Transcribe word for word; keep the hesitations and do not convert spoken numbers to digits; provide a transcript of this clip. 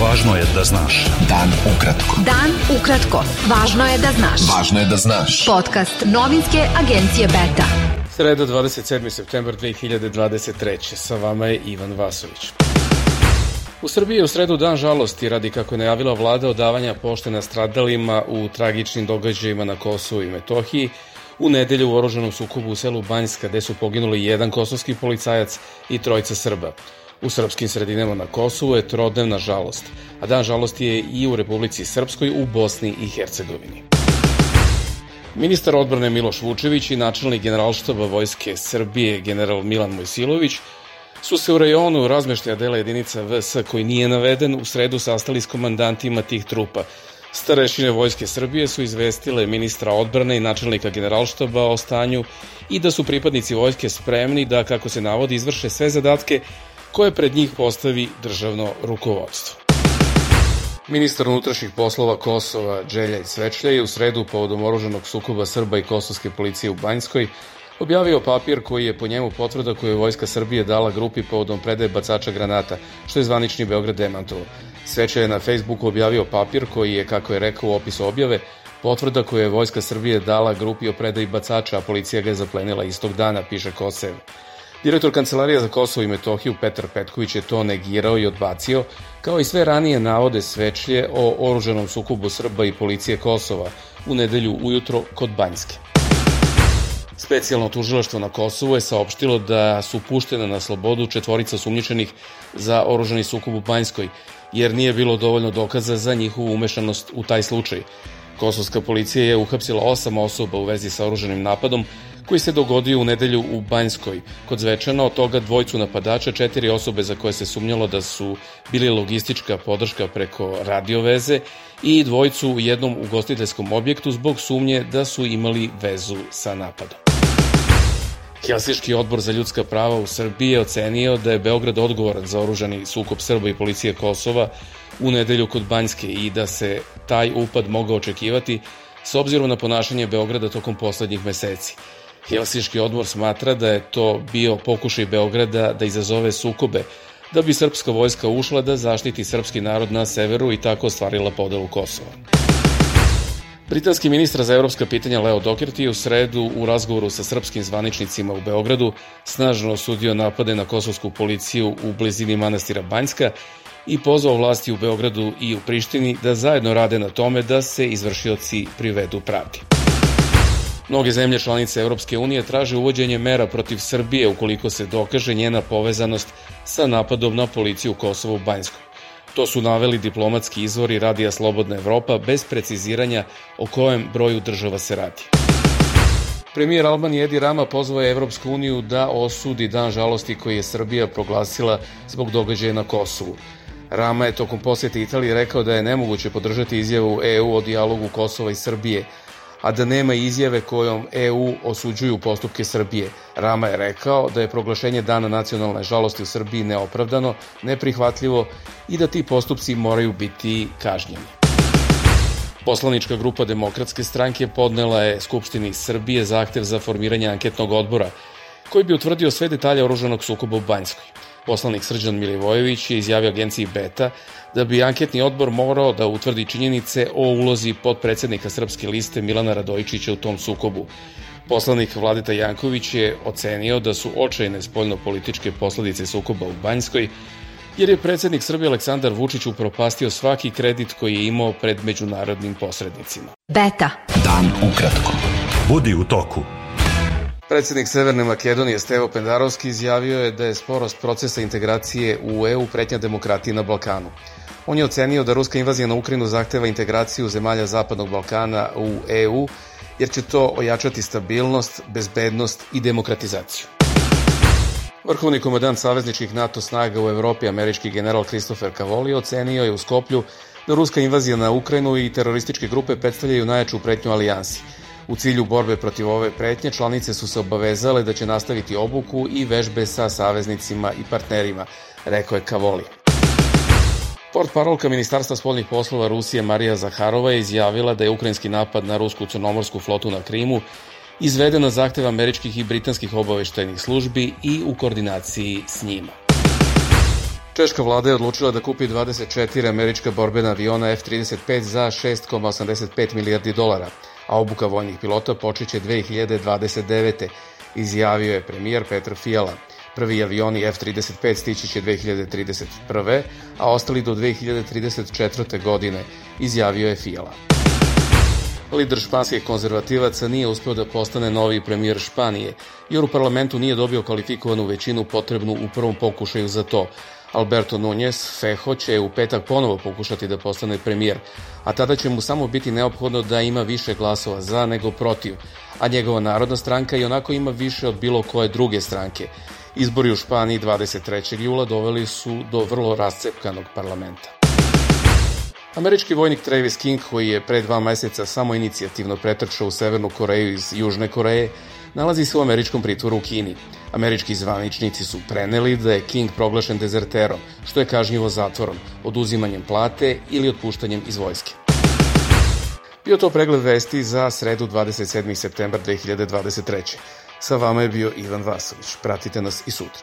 Važno je da znaš. Dan ukratko. Dan ukratko. Važno je da znaš. Važno je da znaš. Podcast novinske agencije Beta. Sreda dvadeset sedmi septembar dve hiljade dvadeset treće. Sa vama je Ivan Vasović. U Srbiji je u sredu dan žalosti radi, kako je najavila vlada, odavanja pošte nastradalima u tragičnim događajima na Kosovu i Metohiji. U nedelju u oružanom sukobu u selu Banjska, gde su poginuli jedan kosovski policajac i trojica Srba. U srpskim sredinama na Kosovu je trodnevna žalost, a dan žalosti je i u Republici Srpskoj, u Bosni i Hercegovini. Ministar odbrane Miloš Vučević i načelnik generalštaba Vojske Srbije general Milan Mojsilović su se u rajonu razmeštaja dela jedinica V S koji nije naveden u sredu sastali s komandantima tih trupa. Starešine Vojske Srbije su izvestile ministra odbrane i načelnika generalštaba o stanju i da su pripadnici vojske spremni da, kako se navodi, izvrše sve zadatke koje pred njih postavi državno rukovodstvo. Ministar unutrašnjih poslova Kosova Đelja Svečlja je u sredu povodom oružanog sukoba Srba i kosovske policije u Banjskoj objavio papir koji je po njemu potvrda koju je Vojska Srbije dala grupi povodom predaje bacača granata, što je zvanični Beograd demantovao. Svečlja je na Facebooku objavio papir koji je, kako je rekao u opisu objave, potvrda koju je Vojska Srbije dala grupi o predaji bacača, a policija ga je zaplenila istog dana, piše Kosev. Direktor Kancelarije za Kosovo i Metohiju Petar Petković je to negirao i odbacio, kao i sve ranije navode Svečlje o oružanom sukobu Srba i policije Kosova u nedelju ujutro kod Banjske. Specijalno tužilaštvo na Kosovu je saopštilo da su puštena na slobodu četvorica sumnjičenih za oružani sukob u Banjskoj, jer nije bilo dovoljno dokaza za njihovu umešanost u taj slučaj. Kosovska policija je uhapsila osam osoba u vezi sa oružanim napadom koji se dogodio u nedelju u Banjskoj kod Zvečana, od toga dvojcu napadača, četiri osobe za koje se sumnjalo da su bili logistička podrška preko radioveze i dvojcu u jednom ugostiteljskom objektu zbog sumnje da su imali vezu sa napadom. Helsinški odbor za ljudska prava u Srbiji je ocenio da je Beograd odgovoran za oružani sukob Srba i policije Kosova u nedelju kod Banjske i da se taj upad mogao očekivati s obzirom na ponašanje Beograda tokom poslednjih meseci. Helsinški odbor smatra da je to bio pokušaj Beograda da izazove sukobe, da bi srpska vojska ušla da zaštiti srpski narod na severu i tako ostvarila podelu Kosova. Britanski ministar za evropska pitanja Leo Docherty je u sredu u razgovoru sa srpskim zvaničnicima u Beogradu snažno osudio napade na kosovsku policiju u blizini manastira Banjska i pozvao vlasti u Beogradu i u Prištini da zajedno rade na tome da se izvršioci privedu pravdi. Mnoge zemlje članice Evropske unije traže uvođenje mera protiv Srbije ukoliko se dokaže njena povezanost sa napadom na policiju Kosova u Banjskoj. To su naveli diplomatski izvori Radija Slobodna Evropa bez preciziranja o kojem broju država se radi. Premijer Albanije Edi Rama pozvao je Evropsku uniju da osudi dan žalosti koji je Srbija proglasila zbog događaja na Kosovu. Rama je tokom posete Italiji rekao da je nemoguće podržati izjavu E U o dijalogu Kosova i Srbije, a da nema izjave kojom E U osuđuju postupke Srbije. Rama je rekao da je proglašenje Dana nacionalne žalosti u Srbiji neopravdano, neprihvatljivo i da ti postupci moraju biti kažnjeni. Poslanička grupa Demokratske stranke podnela je Skupštini Srbije zahtev za formiranje anketnog odbora koji bi utvrdio sve detalje oružanog sukoba u Banjskoj. Poslanik Srđan Milivojević je izjavio agenciji Beta da bi anketni odbor morao da utvrdi činjenice o ulozi potpredsednika Srpske liste Milana Radojičića u tom sukobu. Poslanik Vladeta Janković je ocenio da su očajne spoljnopolitičke posledice sukoba u Banjskoj, jer je predsednik Srbije Aleksandar Vučić upropastio svaki kredit koji je imao pred međunarodnim posrednicima. Beta. Dan ukratko. Budi u toku. Predsednik Severne Makedonije Stevo Pendarovski izjavio je da je sporost procesa integracije u E U pretnja demokratiji na Balkanu. On je ocenio da ruska invazija na Ukrajinu zahteva integraciju zemalja Zapadnog Balkana u E U, jer će to ojačati stabilnost, bezbednost i demokratizaciju. Vrhovni komandant savezničkih NATO snaga u Evropi, američki general Christopher Cavoli, ocenio je u Skoplju da ruska invazija na Ukrajinu i terorističke grupe predstavljaju najjaču pretnju alijansi. U cilju borbe protiv ove pretnje članice su se obavezale da će nastaviti obuku i vežbe sa saveznicima i partnerima, rekao je Cavoli. Portparolka Ministarstva spoljnih poslova Rusije Marija Zaharova je izjavila da je ukrajinski napad na rusku crnomorsku flotu na Krimu izveden na zahtev američkih i britanskih obaveštajnih službi i u koordinaciji s njima. Češka vlada je odlučila da kupi dvadeset četiri američka borbena aviona F trideset pet za šest zarez osamdeset pet milijardi dolara, a obuka vojnih pilota počeće dve hiljade dvadeset devete. Izjavio je premijer Petro Fiala. Prvi avioni F trideset pet stići će dve hiljade trideset prve, a ostali do dve hiljade trideset četvrte. godine, izjavio je Fiala. Lider španskih konzervativaca nije uspeo da postane novi premijer Španije, jer u parlamentu nije dobio kvalifikovanu većinu potrebnu u prvom pokušaju za to. Alberto Núñez Feho će u petak ponovo pokušati da postane premijer, a tada će mu samo biti neophodno da ima više glasova za nego protiv, a njegova narodna stranka i onako ima više od bilo koje druge stranke. Izbori u Španiji dvadeset trećeg jula doveli su do vrlo rascepkanog parlamenta. Američki vojnik Travis King, koji je pre dva meseca samo inicijativno pretrčao u Severnu Koreju iz Južne Koreje, nalazi se u američkom pritvoru u Kini. Američki zvaničnici su preneli da je King proglašen dezerterom, što je kažnjivo zatvorom, oduzimanjem plate ili otpuštanjem iz vojske. Bio to pregled vesti za sredu dvadeset sedmog septembra dve hiljade dvadeset treće. Sa vama je bio Ivan Vasović. Pratite nas i sutra.